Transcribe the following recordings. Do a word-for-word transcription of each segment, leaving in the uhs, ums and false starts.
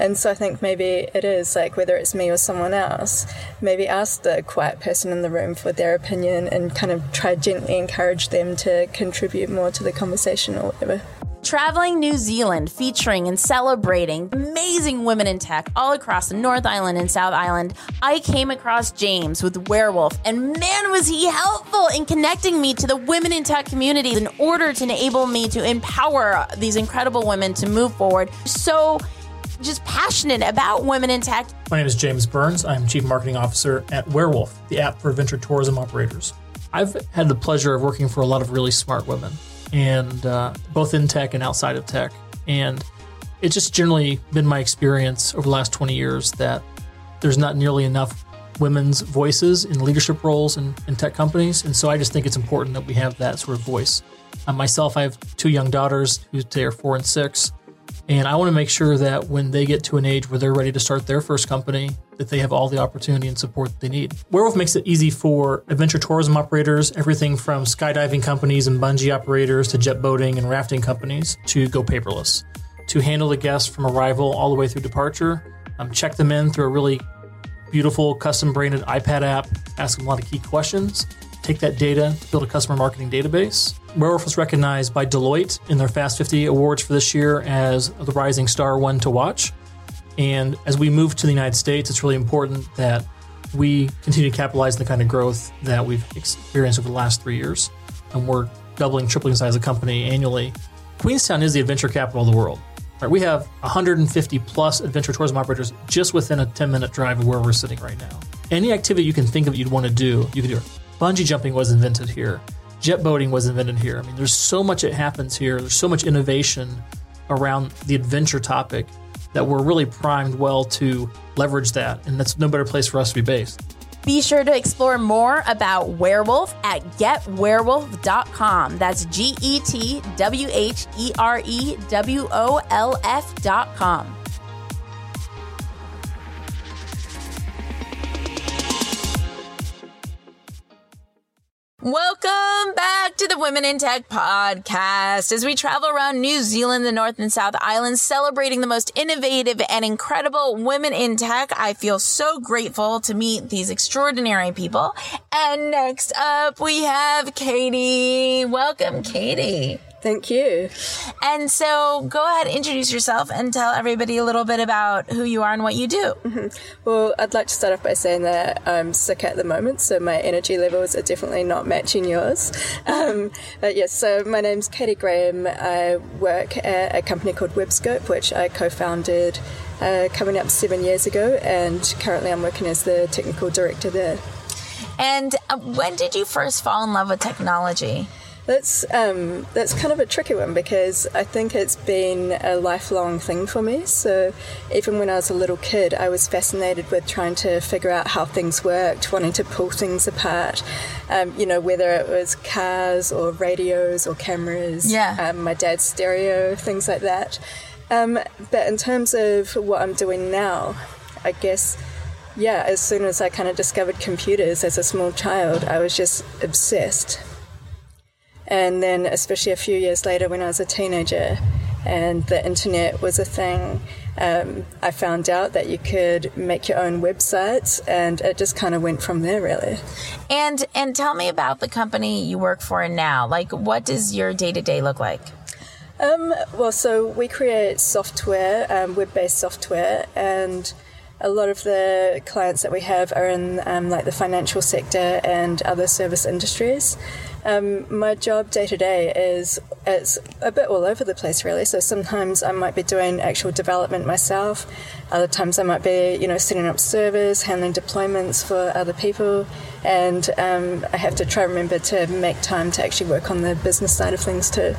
And so I think maybe it is, like, whether it's me or someone else, maybe ask the quiet person in the room for their opinion and kind of try gently encourage them to contribute more to the conversation or whatever. Traveling New Zealand, featuring and celebrating amazing women in tech all across the North Island and South Island, I came across James with Wherewolf, and man, was he helpful in connecting me to the women in tech community in order to enable me to empower these incredible women to move forward. So just passionate about women in tech. My name is James Burns. I'm Chief Marketing Officer at Wherewolf, the app for venture tourism operators. I've had the pleasure of working for a lot of really smart women, and uh, both in tech and outside of tech. And it's just generally been my experience over the last twenty years that there's not nearly enough women's voices in leadership roles in, in tech companies. And so I just think it's important that we have that sort of voice. Uh, myself, I have two young daughters who today are four and six. And I want to make sure that when they get to an age where they're ready to start their first company, that they have all the opportunity and support that they need. Wherewolf makes it easy for adventure tourism operators, everything from skydiving companies and bungee operators to jet boating and rafting companies, to go paperless, to handle the guests from arrival all the way through departure, um, check them in through a really beautiful custom-branded iPad app, ask them a lot of key questions, take that data to build a customer marketing database. Wherewolf was recognized by Deloitte in their Fast fifty awards for this year as the rising star one to watch. And as we move to the United States, it's really important that we continue to capitalize on the kind of growth that we've experienced over the last three years. And we're doubling, tripling the size of the company annually. Queenstown is the adventure capital of the world. Right, we have one hundred fifty plus adventure tourism operators just within a ten minute drive of where we're sitting right now. Any activity you can think of you'd want to do, you can do it. Bungee jumping was invented here. Jet boating was invented here. I mean, there's so much that happens here. There's so much innovation around the adventure topic that we're really primed well to leverage that. And that's no better place for us to be based. Be sure to explore more about Wherewolf at get wherewolf dot com. That's G E T W H E R E W O L F dot com. Welcome back to the Women in Tech podcast as we travel around New Zealand, the North and South Islands, celebrating the most innovative and incredible women in tech. I feel so grateful to meet these extraordinary people. And next up, we have Katie. Welcome, Katie. Thank you. And so go ahead, introduce yourself and tell everybody a little bit about who you are and what you do. Mm-hmm. Well, I'd like to start off by saying that I'm sick at the moment, so my energy levels are definitely not matching yours. Um, but yes, so my name's Katie Graham. I work at a company called WebScope, which I co-founded uh, coming up seven years ago, and currently I'm working as the technical director there. And uh, when did you first fall in love with technology? That's um, that's kind of a tricky one because I think it's been a lifelong thing for me. So even when I was a little kid, I was fascinated with trying to figure out how things worked, wanting to pull things apart, um, you know, whether it was cars or radios or cameras, yeah. um, my dad's stereo, things like that. Um, but in terms of what I'm doing now, I guess... yeah, as soon as I kind of discovered computers as a small child, I was just obsessed. And then especially a few years later when I was a teenager and the internet was a thing, um, I found out that you could make your own websites, and it just kind of went from there, really. And and tell me about the company you work for now. Like, what does your day-to-day look like? Um, well, so we create software, um, web-based software, and... a lot of the clients that we have are in um, like the financial sector and other service industries. Um, my job day to day is it's a bit all over the place, really. So sometimes I might be doing actual development myself. Other times I might be, you know, setting up servers, handling deployments for other people, and um, I have to try and remember to make time to actually work on the business side of things too.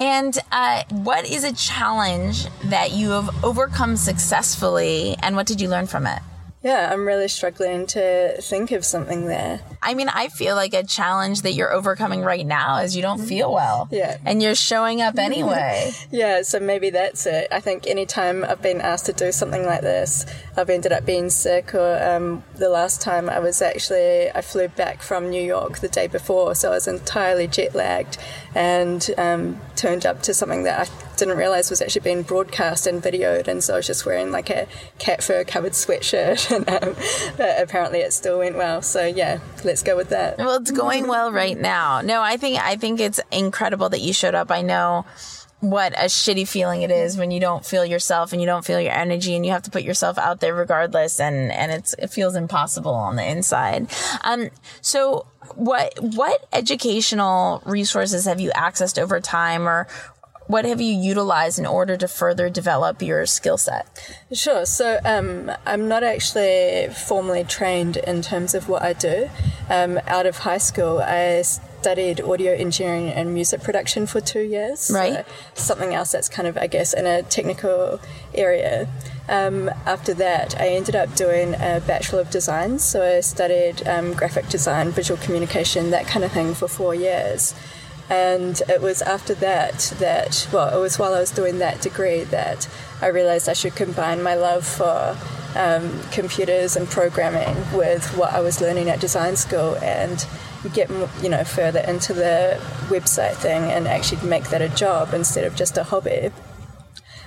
And uh, what is a challenge that you have overcome successfully, and what did you learn from it? Yeah, I'm really struggling to think of something there. I mean, I feel like a challenge that you're overcoming right now is you don't feel well. Yeah. And you're showing up anyway. Yeah, so maybe that's it. I think any time I've been asked to do something like this, I've ended up being sick. Or um, the last time I was actually, I flew back from New York the day before, so I was entirely jet lagged and um, turned up to something that I didn't realize was actually being broadcast and videoed, and so I was just wearing like a cat fur covered sweatshirt, and um, but apparently it still went well. So yeah, let's go with that. Well, it's going well right now. No, I think I think it's incredible that you showed up. I know what a shitty feeling it is when you don't feel yourself and you don't feel your energy and you have to put yourself out there regardless, and, and it's it feels impossible on the inside. Um, so what what educational resources have you accessed over time, or what have you utilized in order to further develop your skill set? Sure. So um, I'm not actually formally trained in terms of what I do. Um, out of high school, I studied audio engineering and music production for two years. Right. So something else that's kind of, I guess, in a technical area. Um, after that, I ended up doing a Bachelor of Design. So I studied um, graphic design, visual communication, that kind of thing for four years. And it was after that that, well, it was while I was doing that degree that I realized I should combine my love for um, computers and programming with what I was learning at design school and get, you know, further into the website thing and actually make that a job instead of just a hobby.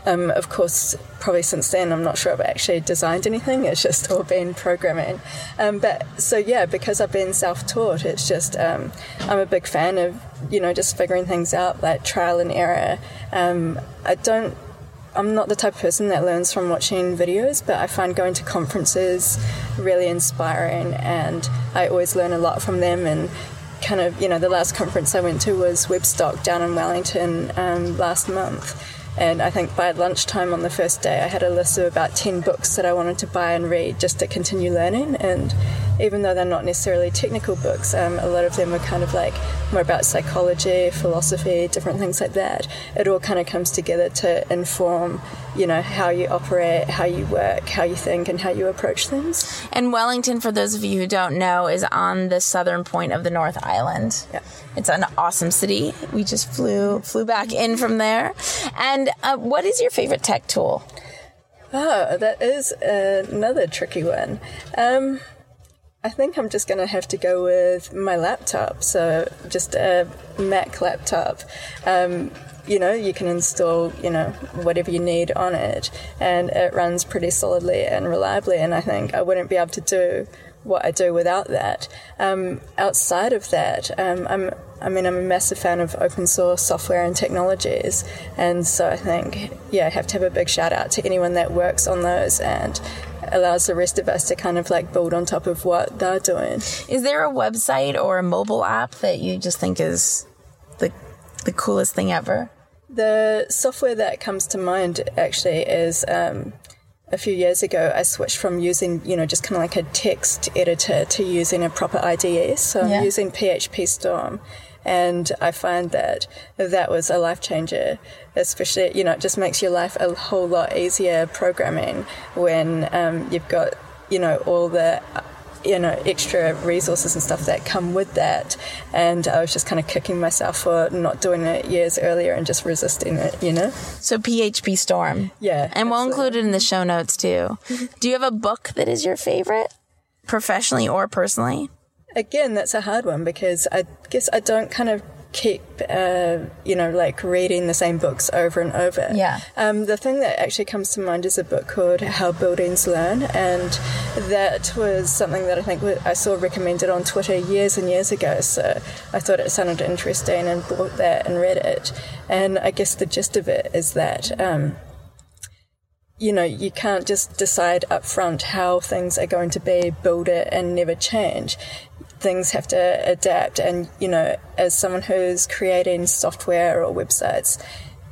Um, of course, probably since then, I'm not sure I've actually designed anything. It's just all been programming. Um, but so, yeah, because I've been self-taught, it's just um, I'm a big fan of, you know, just figuring things out, like trial and error. Um, I don't I'm not the type of person that learns from watching videos, but I find going to conferences really inspiring, and I always learn a lot from them. And kind of, you know, the last conference I went to was WebScope down in Wellington um, last month. And I think by lunchtime on the first day, I had a list of about ten books that I wanted to buy and read just to continue learning. And even though they're not necessarily technical books, um, a lot of them were kind of like more about psychology, philosophy, different things like that. It all kind of comes together to inform, you know, how you operate, how you work, how you think, and how you approach things. And Wellington, for those of you who don't know, is on the southern point of the North Island. Yeah. It's an awesome city. We just flew flew back in from there. And Uh, what is your favorite tech tool? Oh, that is uh, another tricky one. Um, I think I'm just going to have to go with my laptop. So just a Mac laptop. Um, you know, you can install, you know, whatever you need on it, and it runs pretty solidly and reliably. And I think I wouldn't be able to do what I do without that. Um, outside of that, um, I'm I mean, I'm a massive fan of open source software and technologies. And so I think, yeah, I have to have a big shout out to anyone that works on those and allows the rest of us to kind of like build on top of what they're doing. Is there a website or a mobile app that you just think is the the coolest thing ever? The software that comes to mind actually is... Um, A few years ago, I switched from using, you know, just kind of like a text editor to using a proper I D E. So I'm yeah. using P H P Storm. And I find that that was a life changer, especially, you know, it just makes your life a whole lot easier programming when um, you've got, you know, all the... you know, extra resources and stuff that come with that. And I was just kind of kicking myself for not doing it years earlier and just resisting it, you know? So P H P Storm. Yeah. And we'll include it in the show notes too. Do you have a book that is your favorite, professionally or personally? Again, that's a hard one because I guess I don't kind of keep, uh, you know, like reading the same books over and over. Yeah. Um, the thing that actually comes to mind is a book called How Buildings Learn, and that was something that I think I saw recommended on Twitter years and years ago, so I thought it sounded interesting and bought that and read it. And I guess the gist of it is that... Um, you know, you can't just decide up front how things are going to be, build it, and never change. Things have to adapt. And, you know, as someone who's creating software or websites,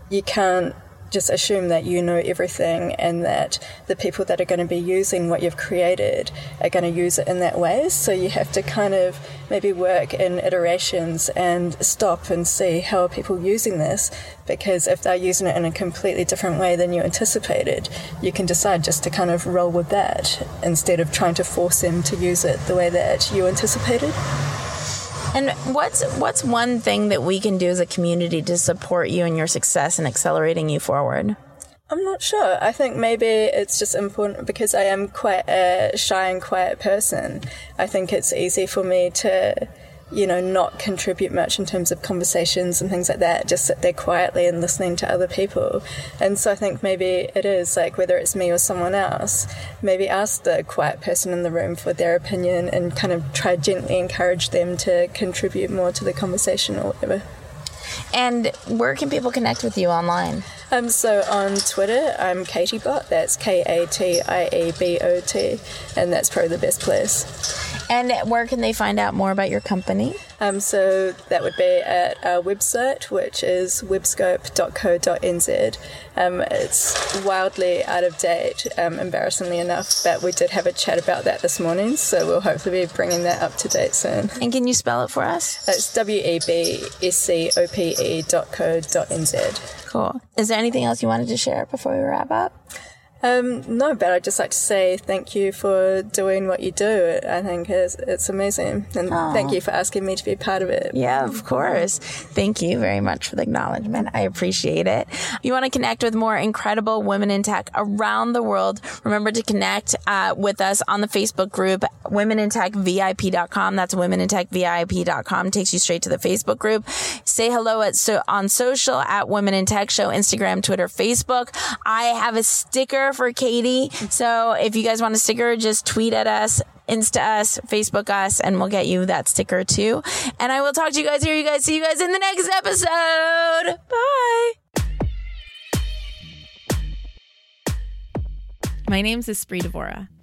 you can't just assume that you know everything and that the people that are going to be using what you've created are going to use it in that way. So you have to kind of maybe work in iterations and stop and see how are people using this, because if they're using it in a completely different way than you anticipated, you can decide just to kind of roll with that instead of trying to force them to use it the way that you anticipated. And what's what's one thing that we can do as a community to support you and your success and accelerating you forward? I'm not sure. I think maybe it's just important because I am quite a shy and quiet person. I think it's easy for me to, you know, not contribute much in terms of conversations and things like that, just sit there quietly and listening to other people. And so I think maybe it is, like, whether it's me or someone else, maybe ask the quiet person in the room for their opinion and kind of try gently encourage them to contribute more to the conversation or whatever. And where can people connect with you online? Um, so on Twitter, I'm Katie Bot. That's K A T I E B O T, and that's probably the best place. And where can they find out more about your company? Um, so that would be at our website, which is webscope dot co dot n z. Um, it's wildly out of date, um, embarrassingly enough, but we did have a chat about that this morning, so we'll hopefully be bringing that up to date soon. And can you spell it for us? It's W E B S C O P E dot co dot n z. Cool. Is there anything else you wanted to share before we wrap up? Um, no, but I'd just like to say thank you for doing what you do. I think it's, it's amazing. And Aww. Thank you for asking me to be part of it. Yeah, of course. Thank you very much for the acknowledgement. I appreciate it. If you want to connect with more incredible women in tech around the world, remember to connect uh, with us on the Facebook group, women in tech v i p dot com. That's women in tech v i p dot com. Takes you straight to the Facebook group. Say hello at so on social at Women in Tech Show, Instagram, Twitter, Facebook. I have a sticker for Katie. So if you guys want a sticker, just tweet at us, Insta us, Facebook us, and we'll get you that sticker too. And I will talk to you guys here. You guys, see you guys in the next episode. Bye. My name's Esprit Devora,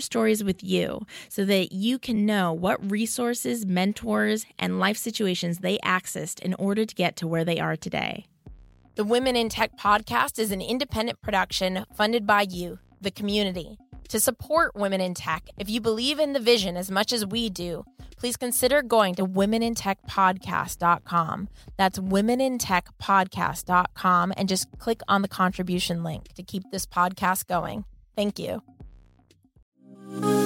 stories with you so that you can can know what resources, mentors, and life situations they accessed in order to get to where they are today. The Women in Tech podcast is an independent production funded by you, the community. To support Women in Tech, if you believe in the vision as much as we do, please consider going to women in tech podcast dot com. That's women in tech podcast dot com, and just click on the contribution link to keep this podcast going. Thank you.